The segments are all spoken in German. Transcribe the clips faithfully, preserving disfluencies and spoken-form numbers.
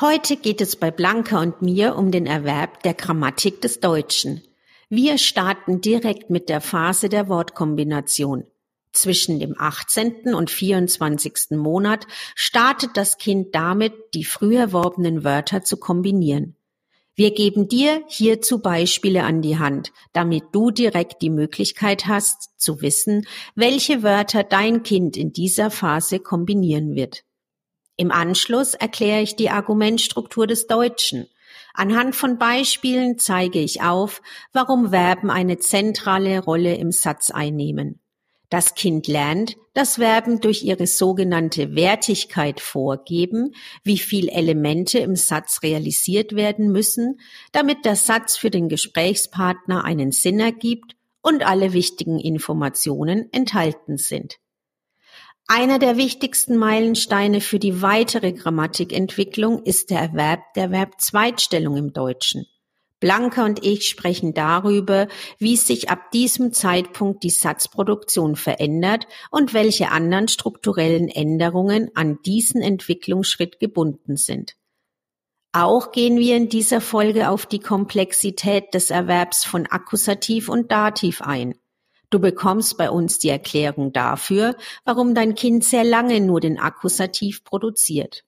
Heute geht es bei Blanca und mir um den Erwerb der Grammatik des Deutschen. Wir starten direkt mit der Phase der Wortkombination. Zwischen dem achtzehnten und vierundzwanzigsten Monat startet das Kind damit, die früh erworbenen Wörter zu kombinieren. Wir geben dir hierzu Beispiele an die Hand, damit du direkt die Möglichkeit hast, zu wissen, welche Wörter dein Kind in dieser Phase kombinieren wird. Im Anschluss erkläre ich die Argumentstruktur des Deutschen. Anhand von Beispielen zeige ich auf, warum Verben eine zentrale Rolle im Satz einnehmen. Das Kind lernt, dass Verben durch ihre sogenannte Wertigkeit vorgeben, wie viele Elemente im Satz realisiert werden müssen, damit der Satz für den Gesprächspartner einen Sinn ergibt und alle wichtigen Informationen enthalten sind. Einer der wichtigsten Meilensteine für die weitere Grammatikentwicklung ist der Erwerb der Verbzweitstellung im Deutschen. Blanca und ich sprechen darüber, wie sich ab diesem Zeitpunkt die Satzproduktion verändert und welche anderen strukturellen Änderungen an diesen Entwicklungsschritt gebunden sind. Auch gehen wir in dieser Folge auf die Komplexität des Erwerbs von Akkusativ und Dativ ein. Du bekommst bei uns die Erklärung dafür, warum dein Kind sehr lange nur den Akkusativ produziert.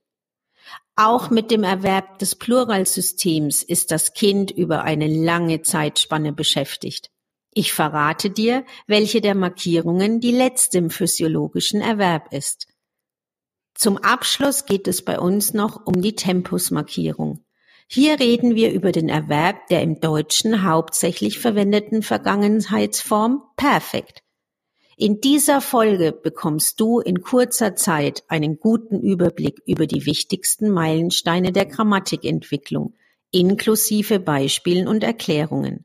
Auch mit dem Erwerb des Pluralsystems ist das Kind über eine lange Zeitspanne beschäftigt. Ich verrate dir, welche der Markierungen die letzte im physiologischen Erwerb ist. Zum Abschluss geht es bei uns noch um die Tempusmarkierung. Hier reden wir über den Erwerb der im Deutschen hauptsächlich verwendeten Vergangenheitsform Perfekt. In dieser Folge bekommst du in kurzer Zeit einen guten Überblick über die wichtigsten Meilensteine der Grammatikentwicklung, inklusive Beispielen und Erklärungen.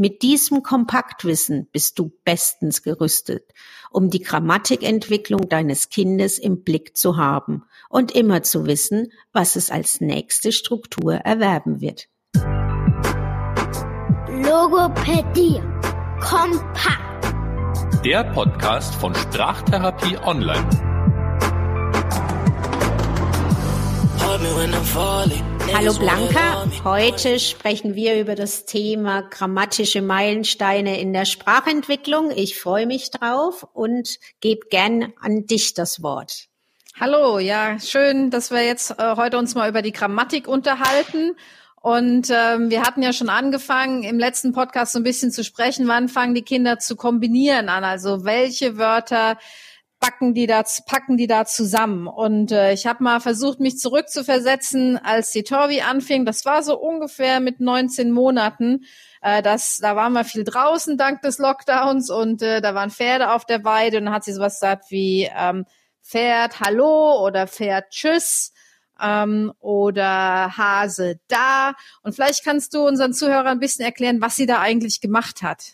Mit diesem Kompaktwissen bist du bestens gerüstet, um die Grammatikentwicklung deines Kindes im Blick zu haben und immer zu wissen, was es als nächste Struktur erwerben wird. Logopädie kompakt. Der Podcast von Sprachtherapie Online. Hallo Blanca, heute sprechen wir über das Thema grammatische Meilensteine in der Sprachentwicklung. Ich freue mich drauf und gebe gern an dich das Wort. Hallo, ja, schön, dass wir jetzt äh, heute uns mal über die Grammatik unterhalten. Und ähm, wir hatten ja schon angefangen, im letzten Podcast so ein bisschen zu sprechen, wann fangen die Kinder zu kombinieren an? Also welche Wörter packen die da, packen die da zusammen? Und äh, ich habe mal versucht, mich zurückzuversetzen, als die Torvi anfing. Das war so ungefähr mit neunzehn Monaten. Äh, das, da waren wir viel draußen dank des Lockdowns und äh, da waren Pferde auf der Weide. Und dann hat sie sowas gesagt wie ähm, Pferd, hallo oder Pferd, tschüss. Ähm, oder Hase da. Und vielleicht kannst du unseren Zuhörern ein bisschen erklären, was sie da eigentlich gemacht hat.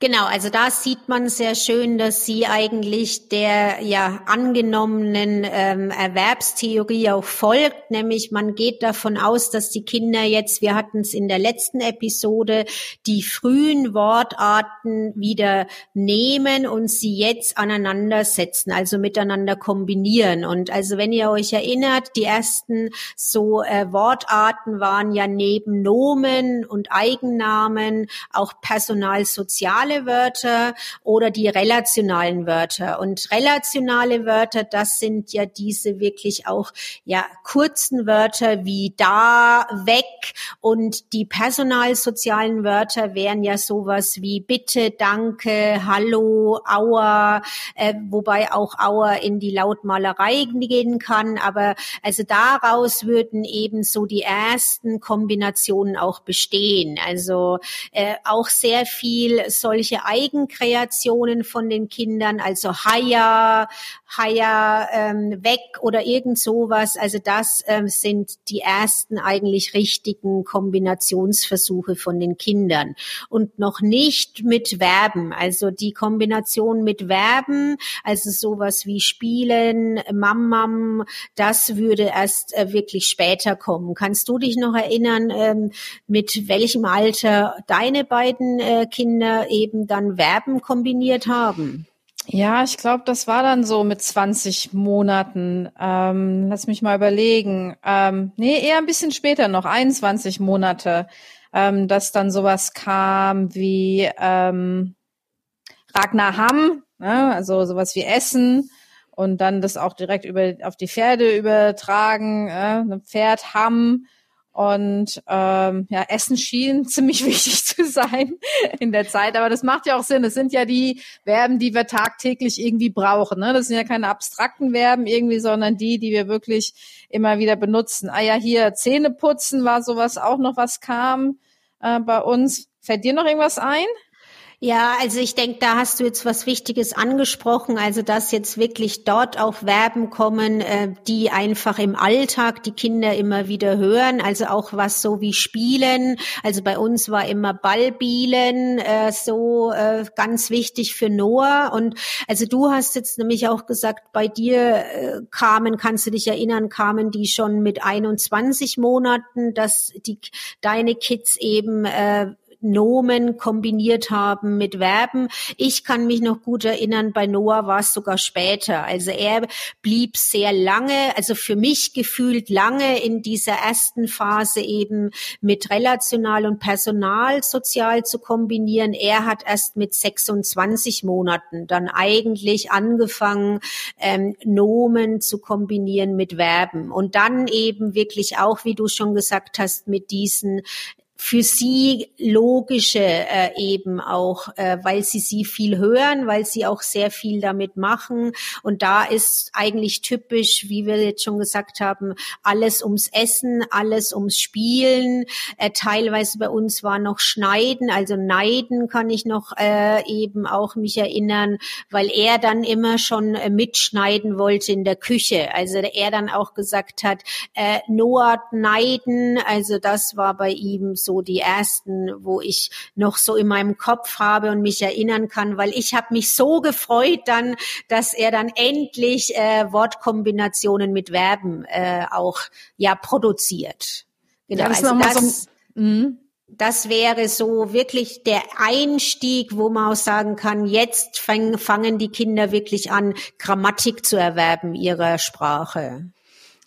Genau, also da sieht man sehr schön, dass sie eigentlich der ja angenommenen ähm, Erwerbstheorie auch folgt, nämlich man geht davon aus, dass die Kinder jetzt, wir hatten es in der letzten Episode, die frühen Wortarten wieder nehmen und sie jetzt aneinander setzen, also miteinander kombinieren. Und also wenn ihr euch erinnert, die ersten so äh, Wortarten waren ja neben Nomen und Eigennamen auch personalsozial Wörter oder die relationalen Wörter. Und relationale Wörter, das sind ja diese wirklich auch ja kurzen Wörter wie da, weg, und die personalsozialen Wörter wären ja sowas wie bitte, danke, hallo, aua, äh, wobei auch aua in die Lautmalerei gehen kann, aber also daraus würden eben so die ersten Kombinationen auch bestehen. Also äh, auch sehr viel solche solche Eigenkreationen von den Kindern, also Haia, Haia, ähm, weg oder irgend sowas. Also das ähm, sind die ersten eigentlich richtigen Kombinationsversuche von den Kindern. Und noch nicht mit Verben. Also die Kombination mit Verben, also sowas wie spielen, Mam, Mam, das würde erst äh, wirklich später kommen. Kannst du dich noch erinnern, ähm, mit welchem Alter deine beiden äh, Kinder eben dann Verben kombiniert haben? Ja, ich glaube, das war dann so mit zwanzig Monaten. Ähm, lass mich mal überlegen. Ähm, nee, eher ein bisschen später noch, einundzwanzig Monate, ähm, dass dann sowas kam wie ähm, Ragnar Hamm, ne? Also sowas wie Essen und dann das auch direkt über auf die Pferde übertragen, ne? Pferd, Hamm. Und ähm, ja, Essen schien ziemlich wichtig zu sein in der Zeit, aber das macht ja auch Sinn. Das sind ja die Verben, die wir tagtäglich irgendwie brauchen. Ne? Das sind ja keine abstrakten Verben irgendwie, sondern die, die wir wirklich immer wieder benutzen. Ah ja, hier Zähne putzen war sowas auch noch, was kam äh, bei uns. Fällt dir noch irgendwas ein? Ja, also ich denke, da hast du jetzt was Wichtiges angesprochen, also dass jetzt wirklich dort auch Verben kommen, äh, die einfach im Alltag die Kinder immer wieder hören, also auch was so wie spielen, also bei uns war immer Ballbielen äh, so äh, ganz wichtig für Noah. Und also du hast jetzt nämlich auch gesagt, bei dir äh, kamen, kannst du dich erinnern, kamen die schon mit einundzwanzig Monaten, dass die deine Kids eben äh, Nomen kombiniert haben mit Verben. Ich kann mich noch gut erinnern, bei Noah war es sogar später. Also er blieb sehr lange, also für mich gefühlt lange in dieser ersten Phase eben mit relational und personalsozial zu kombinieren. Er hat erst mit sechsundzwanzig Monaten dann eigentlich angefangen, ähm, Nomen zu kombinieren mit Verben. Und dann eben wirklich auch, wie du schon gesagt hast, mit diesen für sie logische äh, eben auch, äh, weil sie sie viel hören, weil sie auch sehr viel damit machen. Und da ist eigentlich typisch, wie wir jetzt schon gesagt haben, alles ums Essen, alles ums Spielen. Äh, teilweise bei uns war noch Schneiden, also Neiden kann ich noch äh, eben auch mich erinnern, weil er dann immer schon äh, mitschneiden wollte in der Küche. Also er dann auch gesagt hat, äh, Noah Neiden, also das war bei ihm so die ersten, wo ich noch so in meinem Kopf habe und mich erinnern kann, weil ich habe mich so gefreut dann, dass er dann endlich äh, Wortkombinationen mit Verben äh, auch ja produziert. Genau, ja, das also das, so ein, das wäre so wirklich der Einstieg, wo man auch sagen kann, jetzt fang, fangen die Kinder wirklich an, Grammatik zu erwerben ihrer Sprache.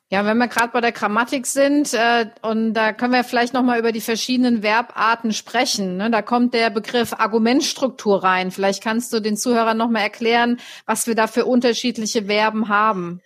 Ja, wenn wir gerade bei der Grammatik sind, äh, und da können wir vielleicht nochmal über die verschiedenen Verbarten sprechen, ne? Da kommt der Begriff Argumentstruktur rein. Vielleicht kannst du den Zuhörern nochmal erklären, was wir da für unterschiedliche Verben haben.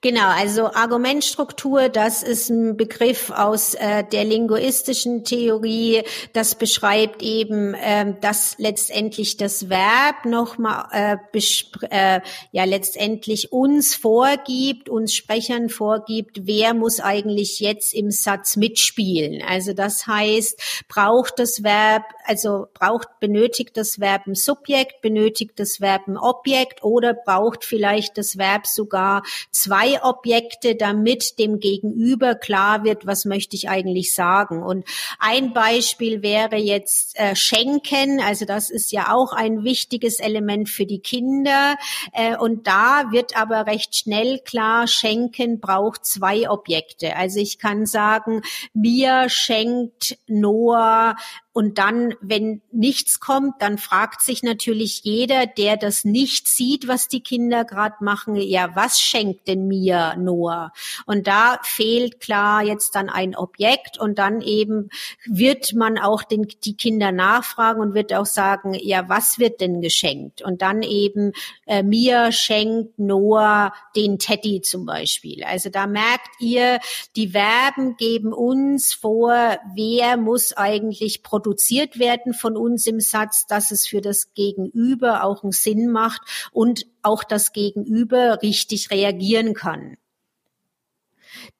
Genau, also Argumentstruktur, das ist ein Begriff aus äh, der linguistischen Theorie, das beschreibt eben, äh, dass letztendlich das Verb nochmal äh, bespr- äh, ja letztendlich uns vorgibt, uns Sprechern vorgibt, wer muss eigentlich jetzt im Satz mitspielen. Also das heißt, braucht das Verb, also braucht benötigt das Verb ein Subjekt, benötigt das Verb ein Objekt oder braucht vielleicht das Verb sogar zwei Objekte, damit dem Gegenüber klar wird, was möchte ich eigentlich sagen. Und ein Beispiel wäre jetzt äh, schenken, also das ist ja auch ein wichtiges Element für die Kinder, äh, und da wird aber recht schnell klar, schenken braucht zwei Objekte. Also ich kann sagen, mir schenkt Noah. Und dann, wenn nichts kommt, dann fragt sich natürlich jeder, der das nicht sieht, was die Kinder gerade machen, ja, was schenkt denn mir Noah? Und da fehlt klar jetzt dann ein Objekt und dann eben wird man auch den, die Kinder nachfragen und wird auch sagen, ja, was wird denn geschenkt? Und dann eben, äh, mir schenkt Noah den Teddy zum Beispiel. Also da merkt ihr, die Verben geben uns vor, wer muss eigentlich produzieren. produziert werden von uns im Satz, dass es für das Gegenüber auch einen Sinn macht und auch das Gegenüber richtig reagieren kann.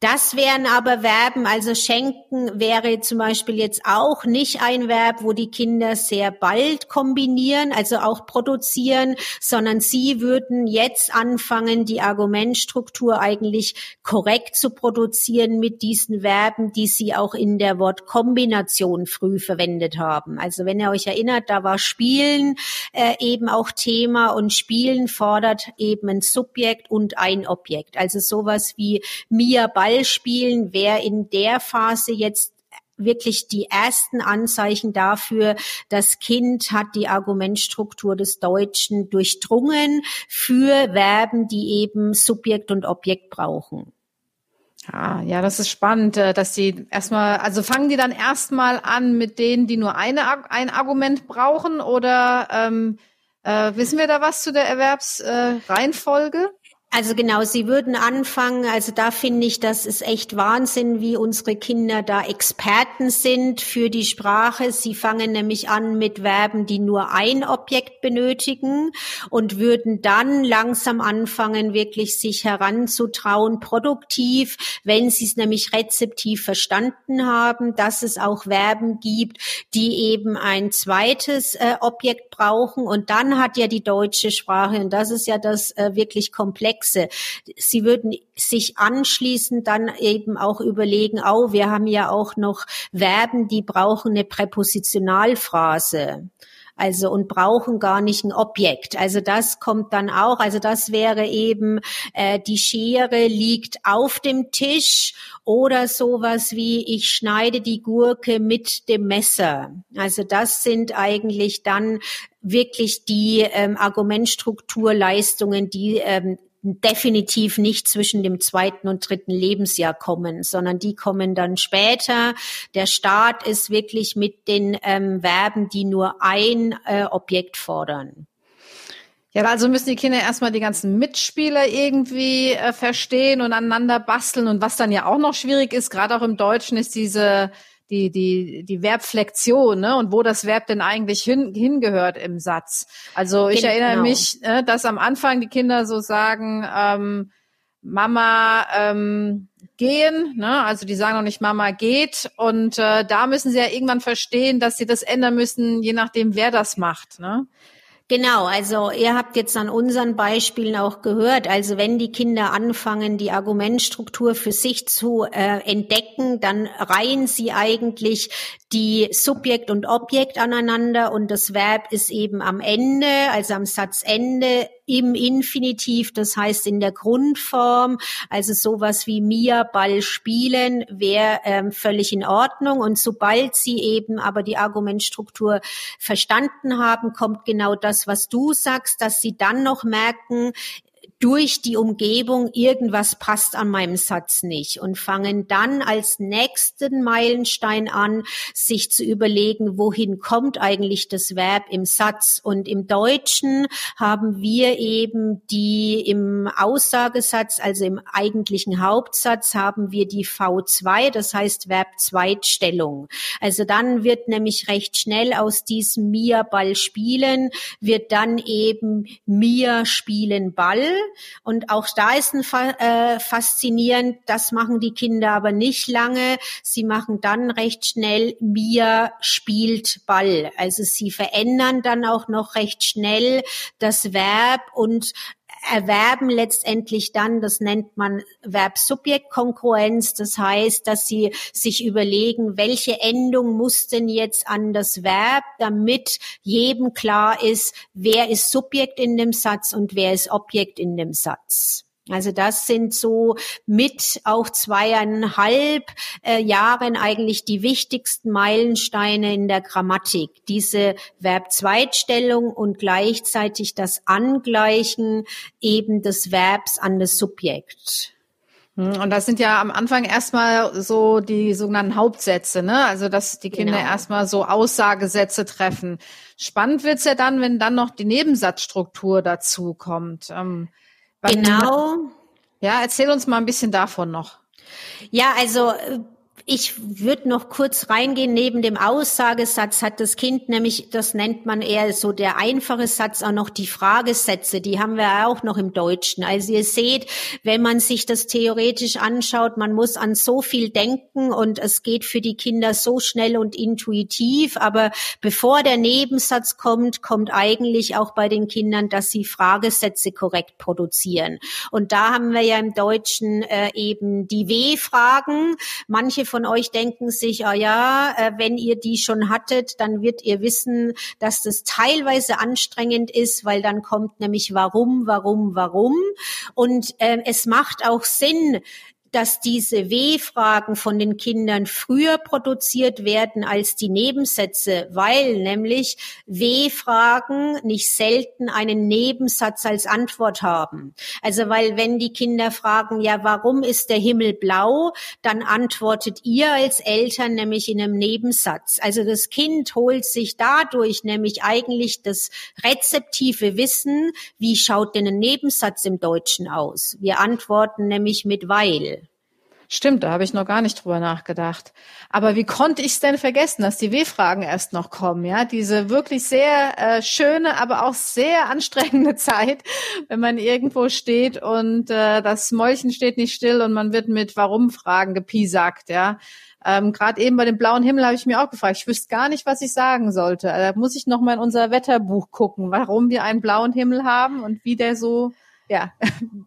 Das wären aber Verben, also schenken wäre zum Beispiel jetzt auch nicht ein Verb, wo die Kinder sehr bald kombinieren, also auch produzieren, sondern sie würden jetzt anfangen, die Argumentstruktur eigentlich korrekt zu produzieren mit diesen Verben, die sie auch in der Wortkombination früh verwendet haben. Also wenn ihr euch erinnert, da war Spielen äh, eben auch Thema und Spielen fordert eben ein Subjekt und ein Objekt. Also sowas wie mir Ball spielen wäre in der Phase jetzt wirklich die ersten Anzeichen dafür, das Kind hat die Argumentstruktur des Deutschen durchdrungen für Verben, die eben Subjekt und Objekt brauchen. Ah, ja, das ist spannend, dass die erstmal, also fangen die dann erstmal an mit denen, die nur eine, ein Argument brauchen, oder ähm, äh, wissen wir da was zu der Erwerbsreihenfolge? Äh, Also genau, sie würden anfangen, also da finde ich, das ist echt Wahnsinn, wie unsere Kinder da Experten sind für die Sprache. Sie fangen nämlich an mit Verben, die nur ein Objekt benötigen, und würden dann langsam anfangen, wirklich sich heranzutrauen, produktiv, wenn sie es nämlich rezeptiv verstanden haben, dass es auch Verben gibt, die eben ein zweites äh, Objekt brauchen. Und dann hat ja die deutsche Sprache, und das ist ja das äh, wirklich komplexe, sie würden sich anschließend dann eben auch überlegen, oh, wir haben ja auch noch Verben, die brauchen eine Präpositionalphrase. Also, und brauchen gar nicht ein Objekt. Also das kommt dann auch, also das wäre eben, äh, die Schere liegt auf dem Tisch, oder sowas wie, ich schneide die Gurke mit dem Messer. Also das sind eigentlich dann wirklich die ähm, Argumentstrukturleistungen, die ähm, definitiv nicht zwischen dem zweiten und dritten Lebensjahr kommen, sondern die kommen dann später. Der Start ist wirklich mit den ähm, Verben, die nur ein äh, Objekt fordern. Ja, also müssen die Kinder erstmal die ganzen Mitspieler irgendwie äh, verstehen und aneinander basteln. Und was dann ja auch noch schwierig ist, gerade auch im Deutschen, ist diese die die die Verbflexion, ne, und wo das Verb denn eigentlich hin, hingehört im Satz. Also ich genau. erinnere mich, ne, dass am Anfang die Kinder so sagen, ähm, Mama ähm, gehen, ne, also die sagen noch nicht Mama geht, und äh, da müssen sie ja irgendwann verstehen, dass sie das ändern müssen, je nachdem wer das macht, ne? Genau, also ihr habt jetzt an unseren Beispielen auch gehört, also wenn die Kinder anfangen, die Argumentstruktur für sich zu äh, entdecken, dann reihen sie eigentlich die Subjekt und Objekt aneinander, und das Verb ist eben am Ende, also am Satzende, im Infinitiv, das heißt in der Grundform, also sowas wie Mia Ball spielen wäre ähm, völlig in Ordnung. Und sobald sie eben aber die Argumentstruktur verstanden haben, kommt genau das, was du sagst, dass sie dann noch merken, durch die Umgebung, irgendwas passt an meinem Satz nicht, und fangen dann als nächsten Meilenstein an, sich zu überlegen, wohin kommt eigentlich das Verb im Satz. Und im Deutschen haben wir eben die im Aussagesatz, also im eigentlichen Hauptsatz, haben wir die V zwei, das heißt Verb-Zweitstellung. Also dann wird nämlich recht schnell aus diesem Mir Ball spielen, wird dann eben Mir spielen Ball. Und auch da ist ein äh, faszinierend, das machen die Kinder aber nicht lange. Sie machen dann recht schnell Mia spielt Ball. Also sie verändern dann auch noch recht schnell das Verb und erwerben letztendlich dann, das nennt man Verb-Subjekt-Kongruenz, das heißt, dass sie sich überlegen, welche Endung muss denn jetzt an das Verb, damit jedem klar ist, wer ist Subjekt in dem Satz und wer ist Objekt in dem Satz. Also das sind so mit auch zweieinhalb äh, Jahren eigentlich die wichtigsten Meilensteine in der Grammatik. Diese Verb-Zweitstellung und gleichzeitig das Angleichen eben des Verbs an das Subjekt. Und das sind ja am Anfang erstmal so die sogenannten Hauptsätze, ne? Also dass die Kinder genau. erstmal so Aussagesätze treffen. Spannend wird's ja dann, wenn dann noch die Nebensatzstruktur dazu kommt. Ähm, Genau. Ja, erzähl uns mal ein bisschen davon noch. Ja, also ich würde noch kurz reingehen. Neben dem Aussagesatz hat das Kind nämlich, das nennt man eher so der einfache Satz, auch noch die Fragesätze. Die haben wir auch noch im Deutschen. Also ihr seht, wenn man sich das theoretisch anschaut, man muss an so viel denken und es geht für die Kinder so schnell und intuitiv. Aber bevor der Nebensatz kommt, kommt eigentlich auch bei den Kindern, dass sie Fragesätze korrekt produzieren. Und da haben wir ja im Deutschen äh, eben die W-Fragen. Manche von euch denken sich, ah ja, wenn ihr die schon hattet, dann wird ihr wissen, dass das teilweise anstrengend ist, weil dann kommt nämlich warum, warum, warum. Und äh, es macht auch Sinn, dass diese W-Fragen von den Kindern früher produziert werden als die Nebensätze, weil nämlich W-Fragen nicht selten einen Nebensatz als Antwort haben. Also weil wenn die Kinder fragen, ja, warum ist der Himmel blau, dann antwortet ihr als Eltern nämlich in einem Nebensatz. Also das Kind holt sich dadurch nämlich eigentlich das rezeptive Wissen, wie schaut denn ein Nebensatz im Deutschen aus? Wir antworten nämlich mit weil. Stimmt, da habe ich noch gar nicht drüber nachgedacht. Aber wie konnte ich es denn vergessen, dass die W-Fragen erst noch kommen? Ja, diese wirklich sehr äh, schöne, aber auch sehr anstrengende Zeit, wenn man irgendwo steht und äh, das Mäulchen steht nicht still und man wird mit Warum-Fragen gepiesackt. Ja, ähm, gerade eben bei dem blauen Himmel habe ich mir auch gefragt, ich wüsste gar nicht, was ich sagen sollte. Da muss ich noch mal in unser Wetterbuch gucken, warum wir einen blauen Himmel haben und wie der so, ja,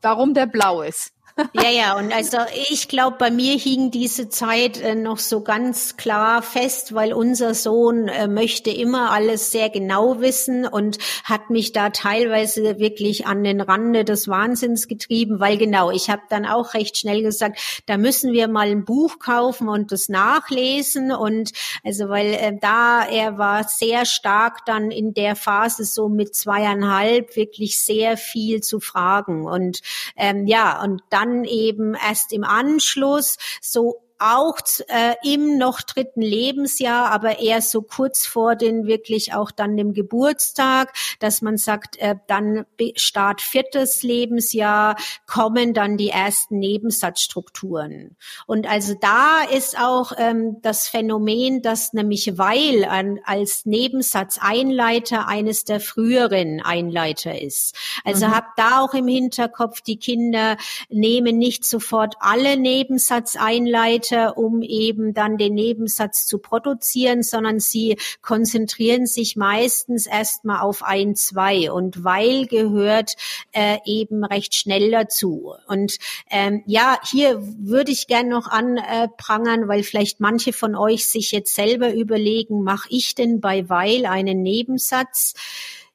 warum der blau ist. Ja, ja, und also ich glaube, bei mir hing diese Zeit äh, noch so ganz klar fest, weil unser Sohn äh, möchte immer alles sehr genau wissen und hat mich da teilweise wirklich an den Rande des Wahnsinns getrieben, weil genau, ich habe dann auch recht schnell gesagt, da müssen wir mal ein Buch kaufen und das nachlesen und also weil äh, da, er war sehr stark dann in der Phase so mit zweieinhalb wirklich sehr viel zu fragen und ähm, ja, und dann eben erst im Anschluss so auch äh, im noch dritten Lebensjahr, aber eher so kurz vor den wirklich auch dann dem Geburtstag, dass man sagt, äh, dann Start viertes Lebensjahr kommen dann die ersten Nebensatzstrukturen. Und also da ist auch ähm, das Phänomen, dass nämlich weil an, als Nebensatzeinleiter eines der früheren Einleiter ist. Also mhm. Habt da auch im Hinterkopf, die Kinder nehmen nicht sofort alle Nebensatzeinleiter, um eben dann den Nebensatz zu produzieren, sondern sie konzentrieren sich meistens erstmal auf ein, zwei und weil gehört äh, eben recht schnell dazu. Und ähm, ja, hier würde ich gerne noch anprangern, weil vielleicht manche von euch sich jetzt selber überlegen, mache ich denn bei weil einen Nebensatz?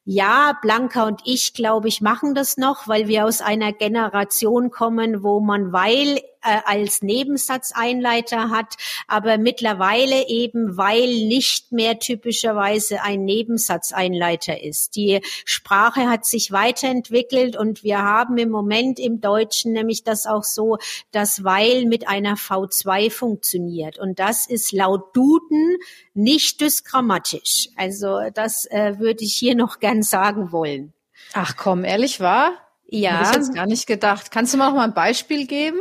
Ja, Blanca und ich, glaube ich, machen das noch, weil wir aus einer Generation kommen, wo man weil als Nebensatzeinleiter hat, aber mittlerweile eben, weil nicht mehr typischerweise ein Nebensatzeinleiter ist. Die Sprache hat sich weiterentwickelt und wir haben im Moment im Deutschen nämlich das auch so, dass weil mit einer V zwei funktioniert und das ist laut Duden nicht dysgrammatisch. Also das äh, würde ich hier noch gern sagen wollen. Ach komm, ehrlich wahr? Ja. Hab ich jetzt gar nicht gedacht. Kannst du mir noch mal ein Beispiel geben?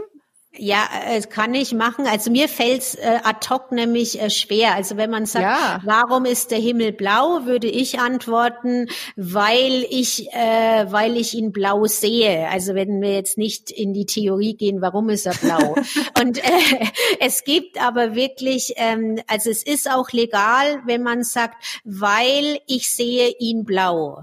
Ja, kann ich machen. Also mir fällt's äh, ad hoc nämlich äh, schwer. Also wenn man sagt, ja. Warum ist der Himmel blau, würde ich antworten, weil ich, äh, weil ich ihn blau sehe. Also wenn wir jetzt nicht in die Theorie gehen, warum ist er blau? Und äh, es gibt aber wirklich, ähm, also es ist auch legal, wenn man sagt, weil ich sehe ihn blau.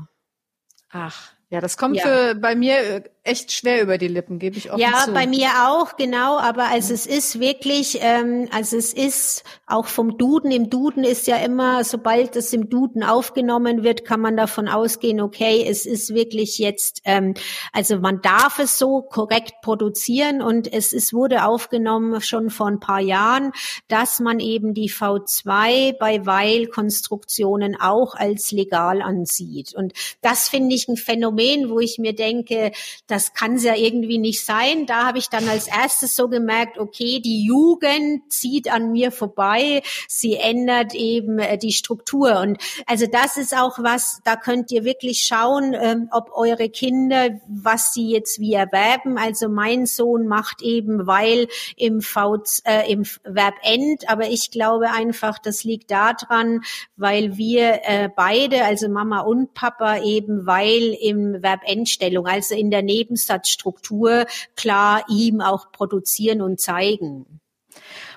Ach. Ja, das kommt ja. Für, bei mir echt schwer über die Lippen, gebe ich offen ja, zu. Ja, bei mir auch, genau, aber also es ist wirklich, ähm, also es ist auch vom Duden, im Duden ist ja immer, sobald es im Duden aufgenommen wird, kann man davon ausgehen, okay, es ist wirklich jetzt, ähm, also man darf es so korrekt produzieren und es ist, wurde aufgenommen schon vor ein paar Jahren, dass man eben die V zwei bei Weil-Konstruktionen auch als legal ansieht und das finde ich ein Phänomen, wo ich mir denke, das kann es ja irgendwie nicht sein. Da habe ich dann als erstes so gemerkt, okay, die Jugend zieht an mir vorbei, sie ändert eben die Struktur. Und also das ist auch was, da könnt ihr wirklich schauen, ähm, ob eure Kinder, was sie jetzt wie erwerben. Also mein Sohn macht eben weil im, v, äh, im Verb end, aber ich glaube einfach, das liegt daran, weil wir äh, beide, also Mama und Papa, eben weil im Verbendstellung, also in der Nebensatzstruktur, klar ihm auch produzieren und zeigen.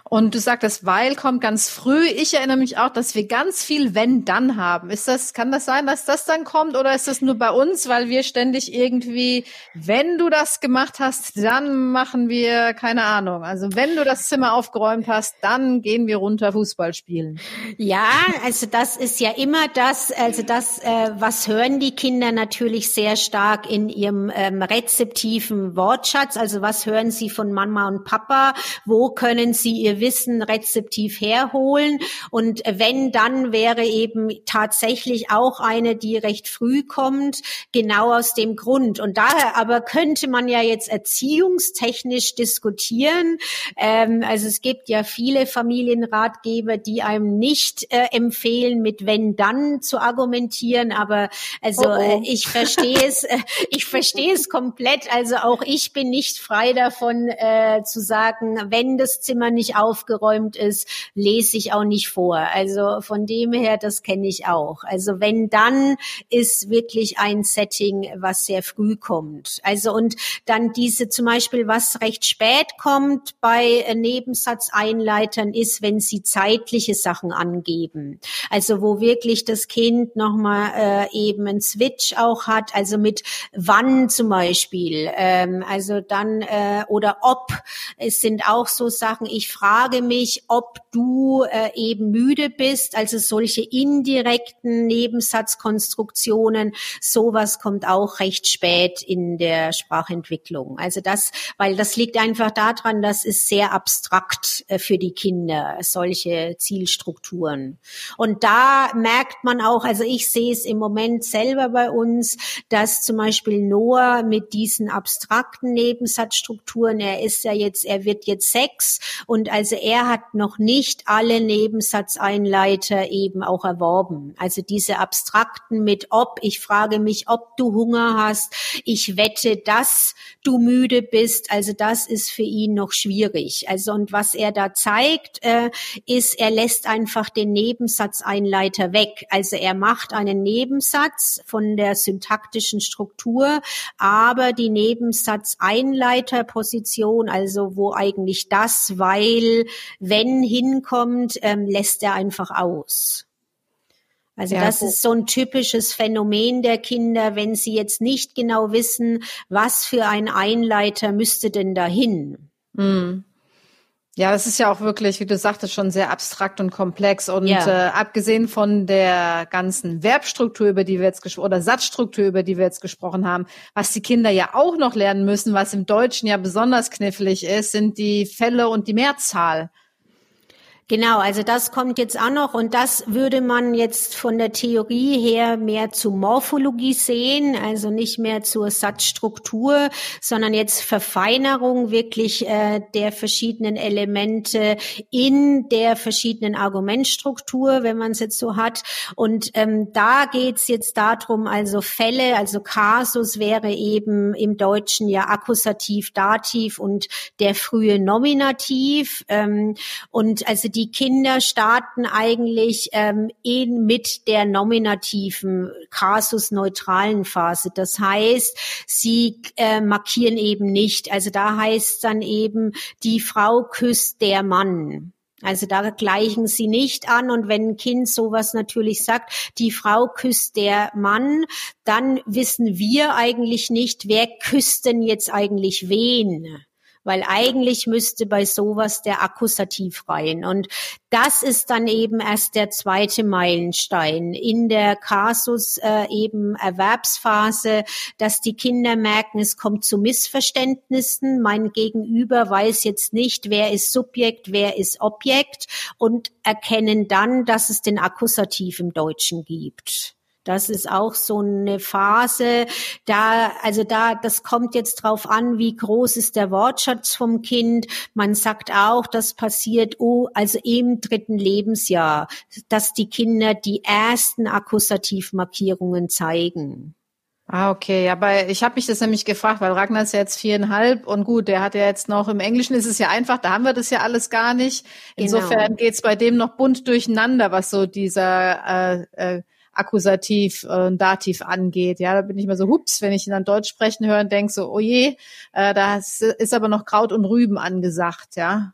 Und du sagtest, weil kommt ganz früh. Ich erinnere mich auch, dass wir ganz viel wenn, dann haben. Ist das, kann das sein, dass das dann kommt oder ist das nur bei uns, weil wir ständig irgendwie, wenn du das gemacht hast, dann machen wir, keine Ahnung. Also wenn du das Zimmer aufgeräumt hast, dann gehen wir runter Fußball spielen. Ja, also das ist ja immer das, also das, äh, was hören die Kinder natürlich sehr stark in ihrem ähm, rezeptiven Wortschatz. Also was hören sie von Mama und Papa? Wo können sie ihr Wissen rezeptiv herholen? Und wenn, dann wäre eben tatsächlich auch eine, die recht früh kommt, genau aus dem Grund. Und daher aber könnte man ja jetzt erziehungstechnisch diskutieren. Ähm, also es gibt ja viele Familienratgeber, die einem nicht äh, empfehlen, mit wenn, dann zu argumentieren. Aber also oh, oh. Äh, ich verstehe es, äh, ich verstehe es komplett. Also auch ich bin nicht frei davon äh, zu sagen, wenn das Zimmer nicht aufgeräumt ist, lese ich auch nicht vor. Also von dem her, das kenne ich auch. Also wenn, dann ist wirklich ein Setting, was sehr früh kommt. Also und dann diese zum Beispiel, was recht spät kommt bei Nebensatzeinleitern ist, wenn sie zeitliche Sachen angeben. Also wo wirklich das Kind nochmal äh, eben einen Switch auch hat, also mit wann zum Beispiel. Ähm, also dann äh, oder ob, es sind auch so Sachen, ich frage mich, ob du äh, eben müde bist, also solche indirekten Nebensatzkonstruktionen, sowas kommt auch recht spät in der Sprachentwicklung. Also das, weil das liegt einfach daran, das ist sehr abstrakt äh, für die Kinder, solche Zielstrukturen. Und da merkt man auch, also ich sehe es im Moment selber bei uns, dass zum Beispiel Noah mit diesen abstrakten Nebensatzstrukturen, er ist ja jetzt, er wird jetzt sechs und also er hat noch nicht alle Nebensatzeinleiter eben auch erworben. Also diese abstrakten mit ob, ich frage mich, ob du Hunger hast, ich wette, dass du müde bist, also das ist für ihn noch schwierig. Also und was er da zeigt, äh, ist, er lässt einfach den Nebensatzeinleiter weg. Also er macht einen Nebensatz von der syntaktischen Struktur, aber die Nebensatzeinleiterposition, also wo eigentlich das, weil, wenn hinkommt, ähm, lässt er einfach aus. Also ja, das gut. ist so ein typisches Phänomen der Kinder, wenn sie jetzt nicht genau wissen, was für ein Einleiter müsste denn dahin. Mhm. Ja, das ist ja auch wirklich, wie du sagtest, schon sehr abstrakt und komplex. Und ja. äh, abgesehen von der ganzen Verbstruktur, über die wir jetzt gesprochen oder Satzstruktur, über die wir jetzt gesprochen haben, was die Kinder ja auch noch lernen müssen, was im Deutschen ja besonders knifflig ist, sind die Fälle und die Mehrzahl. Genau, also das kommt jetzt auch noch und das würde man jetzt von der Theorie her mehr zu Morphologie sehen, also nicht mehr zur Satzstruktur, sondern jetzt Verfeinerung wirklich äh, der verschiedenen Elemente in der verschiedenen Argumentstruktur, wenn man es jetzt so hat. Und ähm, da geht's jetzt darum, also Fälle, also Kasus wäre eben im Deutschen ja Akkusativ, Dativ und der frühe Nominativ ähm, und also die Kinder starten eigentlich ähm, in, mit der nominativen, kasusneutralen Phase. Das heißt, sie äh, markieren eben nicht. Also da heißt es dann eben, die Frau küsst der Mann. Also da gleichen sie nicht an. Und wenn ein Kind sowas natürlich sagt, die Frau küsst der Mann, dann wissen wir eigentlich nicht, wer küsst denn jetzt eigentlich wen. Weil eigentlich müsste bei sowas der Akkusativ rein. Und das ist dann eben erst der zweite Meilenstein in der Kasus äh, eben Erwerbsphase, dass die Kinder merken, es kommt zu Missverständnissen. Mein Gegenüber weiß jetzt nicht, wer ist Subjekt, wer ist Objekt und erkennen dann, dass es den Akkusativ im Deutschen gibt. Das ist auch so eine Phase, da, also da, das kommt jetzt drauf an, wie groß ist der Wortschatz vom Kind. Man sagt auch, das passiert, oh, also im dritten Lebensjahr, dass die Kinder die ersten Akkusativmarkierungen zeigen. Ah, okay. Ja, bei, ich habe mich das nämlich gefragt, weil Ragnar ist ja jetzt viereinhalb und gut, der hat ja jetzt noch, im Englischen ist es ja einfach, da haben wir das ja alles gar nicht. Insofern genau. Geht's bei dem noch bunt durcheinander, was so dieser, äh, äh, Akkusativ und äh, Dativ angeht. Ja, da bin ich immer so, hups, wenn ich ihn dann Deutsch sprechen höre und denke so, oh je, äh, da ist aber noch Kraut und Rüben angesagt, ja.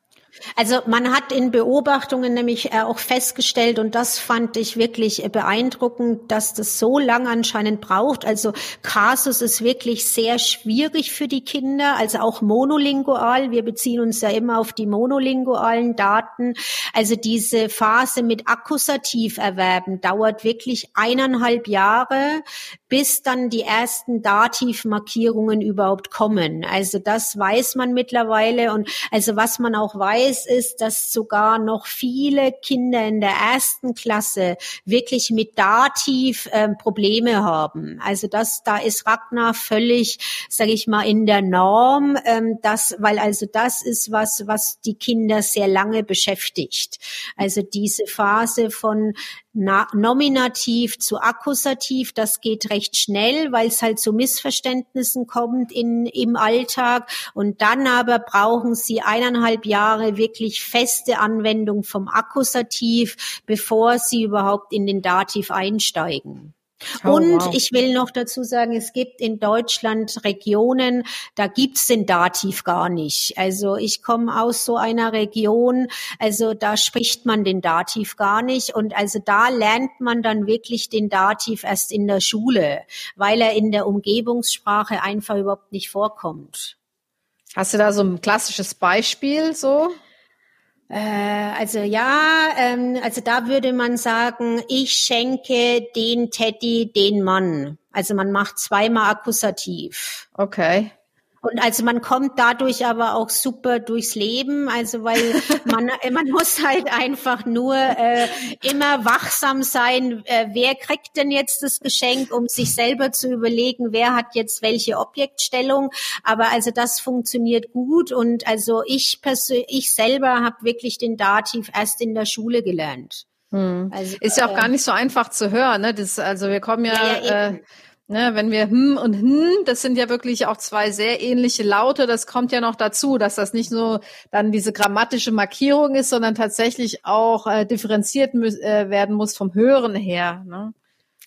Also man hat in Beobachtungen nämlich auch festgestellt, und das fand ich wirklich beeindruckend, dass das so lange anscheinend braucht. Also Kasus ist wirklich sehr schwierig für die Kinder, also auch monolingual. Wir beziehen uns ja immer auf die monolingualen Daten. Also diese Phase mit Akkusativerwerben dauert wirklich eineinhalb Jahre, bis dann die ersten Dativmarkierungen überhaupt kommen. Also das weiß man mittlerweile. Und also was man auch weiß, ist, dass sogar noch viele Kinder in der ersten Klasse wirklich mit Dativ äh, Probleme haben. Also das, da ist Ragnar völlig, sage ich mal, in der Norm, ähm, das, weil also das ist was, was die Kinder sehr lange beschäftigt. Also diese Phase von Na, Nominativ zu Akkusativ, das geht recht schnell, weil es halt zu Missverständnissen kommt in, im Alltag. Und dann aber brauchen sie eineinhalb Jahre wirklich feste Anwendung vom Akkusativ, bevor sie überhaupt in den Dativ einsteigen. Oh, und wow. Ich will noch dazu sagen, es gibt in Deutschland Regionen, da gibt's den Dativ gar nicht. Also ich komme aus so einer Region, also da spricht man den Dativ gar nicht. Und also da lernt man dann wirklich den Dativ erst in der Schule, weil er in der Umgebungssprache einfach überhaupt nicht vorkommt. Hast du da so ein klassisches Beispiel so? Also ja, also da würde man sagen, ich schenke den Teddy den Mann. Also man macht zweimal Akkusativ. Okay. Und also man kommt dadurch aber auch super durchs Leben, also weil man man muss halt einfach nur äh, immer wachsam sein, äh, wer kriegt denn jetzt das Geschenk, um sich selber zu überlegen, wer hat jetzt welche Objektstellung, aber also das funktioniert gut. Und also ich persönlich, ich selber habe wirklich den Dativ erst in der Schule gelernt. Hm. Also, ist ja auch äh, gar nicht so einfach zu hören, ne? Das, also wir kommen ja... ja, ja äh, Ne, wenn wir hm und hm, das sind ja wirklich auch zwei sehr ähnliche Laute, das kommt ja noch dazu, dass das nicht nur dann diese grammatische Markierung ist, sondern tatsächlich auch äh, differenziert mü- äh, werden muss vom Hören her, ne?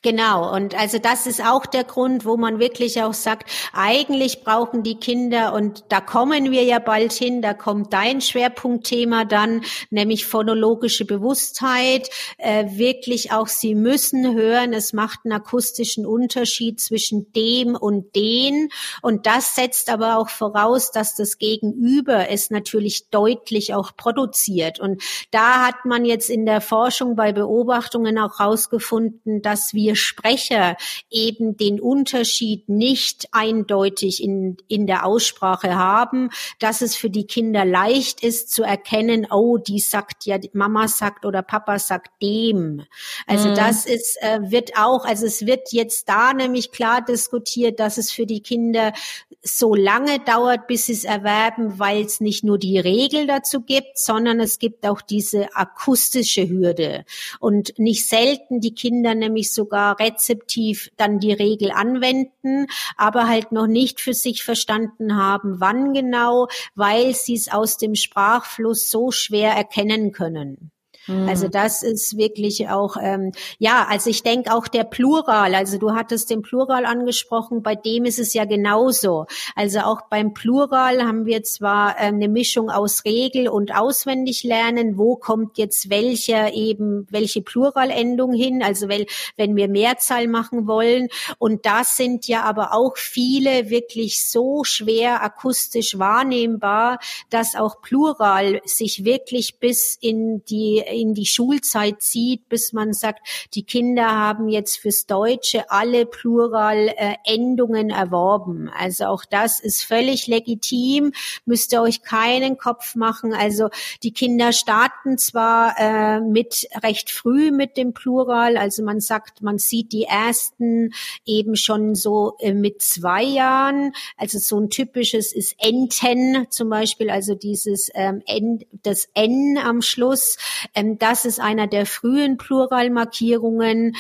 Genau, und also das ist auch der Grund, wo man wirklich auch sagt, eigentlich brauchen die Kinder, und da kommen wir ja bald hin, da kommt dein Schwerpunktthema dann, nämlich phonologische Bewusstheit, äh, wirklich auch, sie müssen hören, es macht einen akustischen Unterschied zwischen dem und den, und das setzt aber auch voraus, dass das Gegenüber es natürlich deutlich auch produziert, und da hat man jetzt in der Forschung bei Beobachtungen auch rausgefunden, dass wir Sprecher eben den Unterschied nicht eindeutig in in der Aussprache haben, dass es für die Kinder leicht ist zu erkennen, oh, die sagt ja, Mama sagt oder Papa sagt dem. Also mhm. das ist äh, wird auch, also es wird jetzt da nämlich klar diskutiert, dass es für die Kinder so lange dauert, bis sie es erwerben, weil es nicht nur die Regel dazu gibt, sondern es gibt auch diese akustische Hürde. Und nicht selten die Kinder nämlich sogar rezeptiv dann die Regel anwenden, aber halt noch nicht für sich verstanden haben, wann genau, weil sie es aus dem Sprachfluss so schwer erkennen können. Also das ist wirklich auch, ähm, ja, also ich denke auch der Plural, also du hattest den Plural angesprochen, bei dem ist es ja genauso. Also auch beim Plural haben wir zwar ähm, eine Mischung aus Regel und auswendig lernen, wo kommt jetzt welcher eben, welche Pluralendung hin, also wenn, wenn wir Mehrzahl machen wollen. Und das sind ja aber auch viele wirklich so schwer akustisch wahrnehmbar, dass auch Plural sich wirklich bis in die in die Schulzeit zieht, bis man sagt, die Kinder haben jetzt fürs Deutsche alle Plural-Endungen erworben. Also auch das ist völlig legitim, müsst ihr euch keinen Kopf machen. Also die Kinder starten zwar äh, mit recht früh mit dem Plural, also man sagt, man sieht die ersten eben schon so äh, mit zwei Jahren. Also so ein typisches ist Enten zum Beispiel, also dieses ähm, N, das N am Schluss. Das ist einer der frühen Pluralmarkierungen,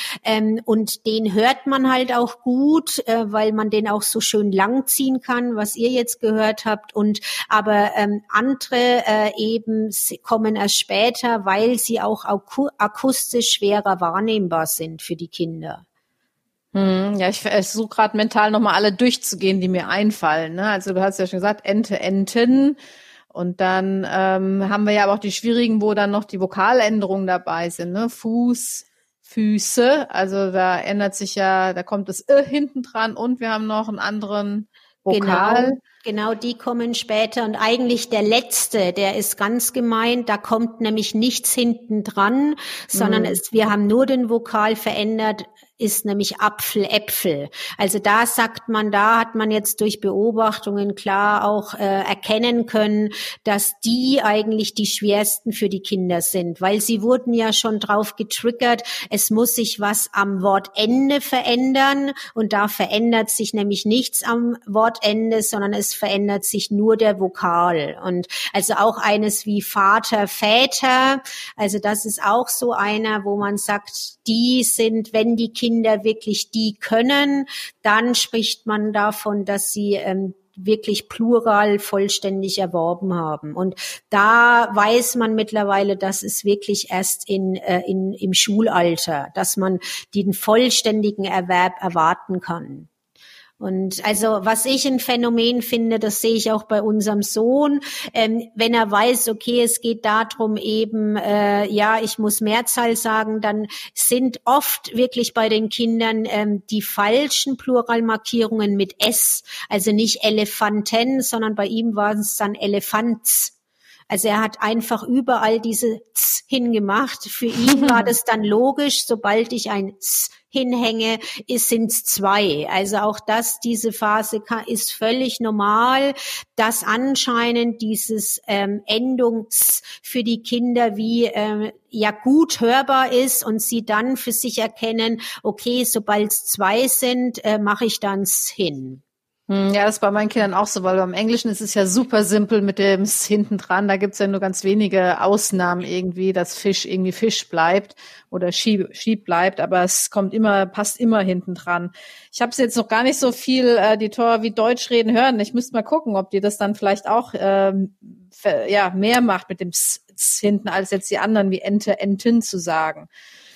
und den hört man halt auch gut, weil man den auch so schön langziehen kann, was ihr jetzt gehört habt. Und aber andere eben kommen erst später, weil sie auch akustisch schwerer wahrnehmbar sind für die Kinder. Hm, ja, ich versuche gerade mental nochmal alle durchzugehen, die mir einfallen, ne? Also du hast ja schon gesagt, Ente, Enten. Und dann ähm, haben wir ja aber auch die schwierigen, wo dann noch die Vokaländerungen dabei sind, ne? Fuß, Füße, also da ändert sich ja, da kommt das Ö hinten dran und wir haben noch einen anderen Vokal. Genau. Genau, die kommen später und eigentlich der letzte, der ist ganz gemein, da kommt nämlich nichts hinten dran, sondern mhm. es, wir haben nur den Vokal verändert, ist nämlich Apfel, Äpfel. Also da sagt man, da hat man jetzt durch Beobachtungen klar auch äh, erkennen können, dass die eigentlich die schwersten für die Kinder sind, weil sie wurden ja schon drauf getriggert, es muss sich was am Wortende verändern und da verändert sich nämlich nichts am Wortende, sondern es verändert sich nur der Vokal. Und also auch eines wie Vater, Väter, also das ist auch so einer, wo man sagt, die sind, wenn die Kinder wirklich die können, dann spricht man davon, dass sie ähm, wirklich plural vollständig erworben haben. Und da weiß man mittlerweile, das ist wirklich erst in, äh, in, im Schulalter, dass man den vollständigen Erwerb erwarten kann. Und also was ich ein Phänomen finde, das sehe ich auch bei unserem Sohn, ähm, wenn er weiß, okay, es geht darum eben, äh, ja, ich muss Mehrzahl sagen, dann sind oft wirklich bei den Kindern ähm, die falschen Pluralmarkierungen mit S, also nicht Elefanten, sondern bei ihm waren es dann Elefants. Also er hat einfach überall diese Z hingemacht. Für ihn war das dann logisch, sobald ich ein S hinhänge, sind es zwei. Also auch das, diese Phase ist völlig normal, dass anscheinend dieses ähm, Endung S für die Kinder wie ähm, ja gut hörbar ist und sie dann für sich erkennen, okay, sobald es zwei sind, äh, mache ich dann S hin. Ja, das ist bei meinen Kindern auch so, weil beim Englischen ist es ja super simpel mit dem S hinten dran. Da gibt's ja nur ganz wenige Ausnahmen irgendwie, dass Fisch irgendwie Fisch bleibt oder Schieb, Schieb bleibt, aber es kommt immer, passt immer hinten dran. Ich habe es jetzt noch gar nicht so viel, äh, die Torvi Deutsch reden hören. Ich müsste mal gucken, ob die das dann vielleicht auch ähm, ver, ja mehr macht mit dem S, S hinten, als jetzt die anderen wie Ente, Entin zu sagen.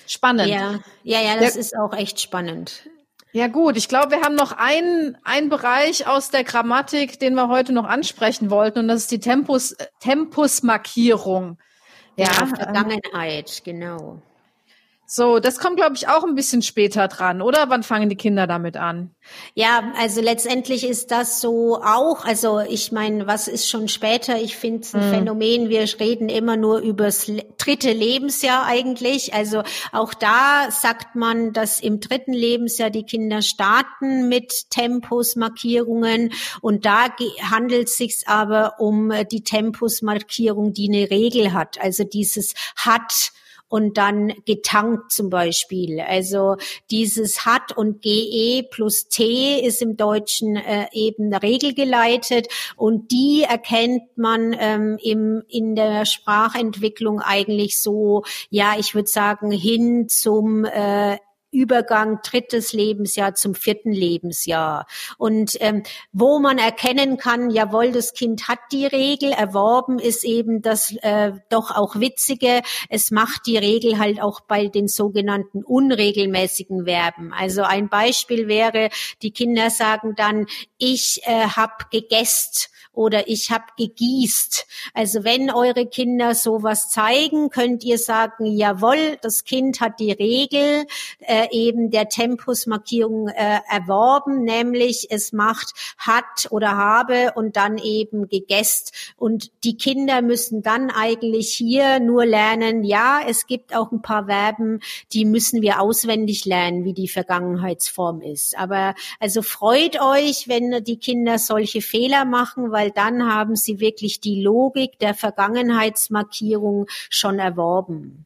Spannend. Ja, ja, ja das ja. ist auch echt spannend. Ja gut, ich glaube, wir haben noch einen, einen Bereich aus der Grammatik, den wir heute noch ansprechen wollten, und das ist die Tempus, Tempusmarkierung. Ja, ja, Vergangenheit, genau. So, das kommt, glaube ich, auch ein bisschen später dran, oder? Wann fangen die Kinder damit an? Ja, also letztendlich ist das so auch, also ich meine, was ist schon später? Ich finde es ein hm. Phänomen, wir reden immer nur übers dritte Lebensjahr eigentlich. Also auch da sagt man, dass im dritten Lebensjahr die Kinder starten mit Tempusmarkierungen und da handelt es sich aber um die Tempusmarkierung, die eine Regel hat. Also dieses hat und dann getankt zum Beispiel. Also dieses hat und ge plus t ist im Deutschen äh, eben regelgeleitet und die erkennt man ähm, im in der Sprachentwicklung eigentlich so, ja, ich würde sagen, hin zum äh, Übergang drittes Lebensjahr zum vierten Lebensjahr. Und ähm, wo man erkennen kann, jawohl, das Kind hat die Regel erworben, ist eben das äh, doch auch Witzige. Es macht die Regel halt auch bei den sogenannten unregelmäßigen Verben. Also ein Beispiel wäre, die Kinder sagen dann, ich äh, hab gegessen oder ich hab gegießt. Also wenn eure Kinder sowas zeigen, könnt ihr sagen, jawohl, das Kind hat die Regel äh, eben der Tempusmarkierung äh, erworben, nämlich es macht hat oder habe und dann eben gegessen. Und die Kinder müssen dann eigentlich hier nur lernen, ja, es gibt auch ein paar Verben, die müssen wir auswendig lernen, wie die Vergangenheitsform ist. Aber also freut euch, wenn die Kinder solche Fehler machen, weil dann haben sie wirklich die Logik der Vergangenheitsmarkierung schon erworben.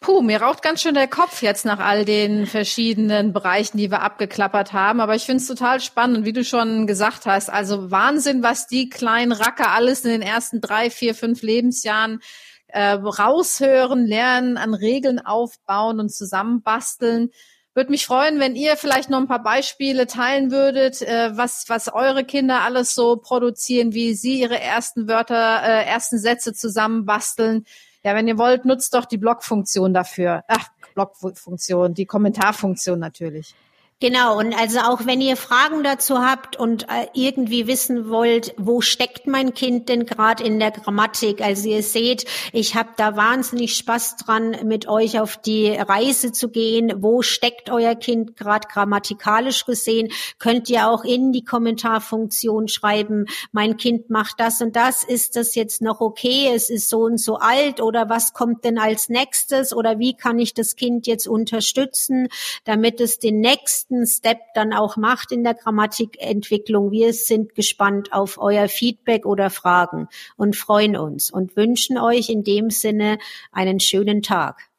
Puh, mir raucht ganz schön der Kopf jetzt nach all den verschiedenen Bereichen, die wir abgeklappert haben. Aber ich finde es total spannend, und wie du schon gesagt hast. Also Wahnsinn, was die kleinen Racker alles in den ersten drei, vier, fünf Lebensjahren äh, raushören, lernen, an Regeln aufbauen und zusammenbasteln. Würde mich freuen, wenn ihr vielleicht noch ein paar Beispiele teilen würdet, äh, was was eure Kinder alles so produzieren, wie sie ihre ersten Wörter, äh, ersten Sätze zusammenbasteln. Ja, wenn ihr wollt, nutzt doch die Blog-Funktion dafür. Ach, Blog-Funktion, die Kommentarfunktion natürlich. Genau, und also auch wenn ihr Fragen dazu habt und irgendwie wissen wollt, wo steckt mein Kind denn gerade in der Grammatik? Also ihr seht, ich habe da wahnsinnig Spaß dran, mit euch auf die Reise zu gehen. Wo steckt euer Kind gerade grammatikalisch gesehen? Könnt ihr auch in die Kommentarfunktion schreiben, mein Kind macht das und das, ist das jetzt noch okay? Es ist so und so alt oder was kommt denn als nächstes? Oder wie kann ich das Kind jetzt unterstützen, damit es den nächsten Step dann auch macht in der Grammatikentwicklung. Wir sind gespannt auf euer Feedback oder Fragen und freuen uns und wünschen euch in dem Sinne einen schönen Tag.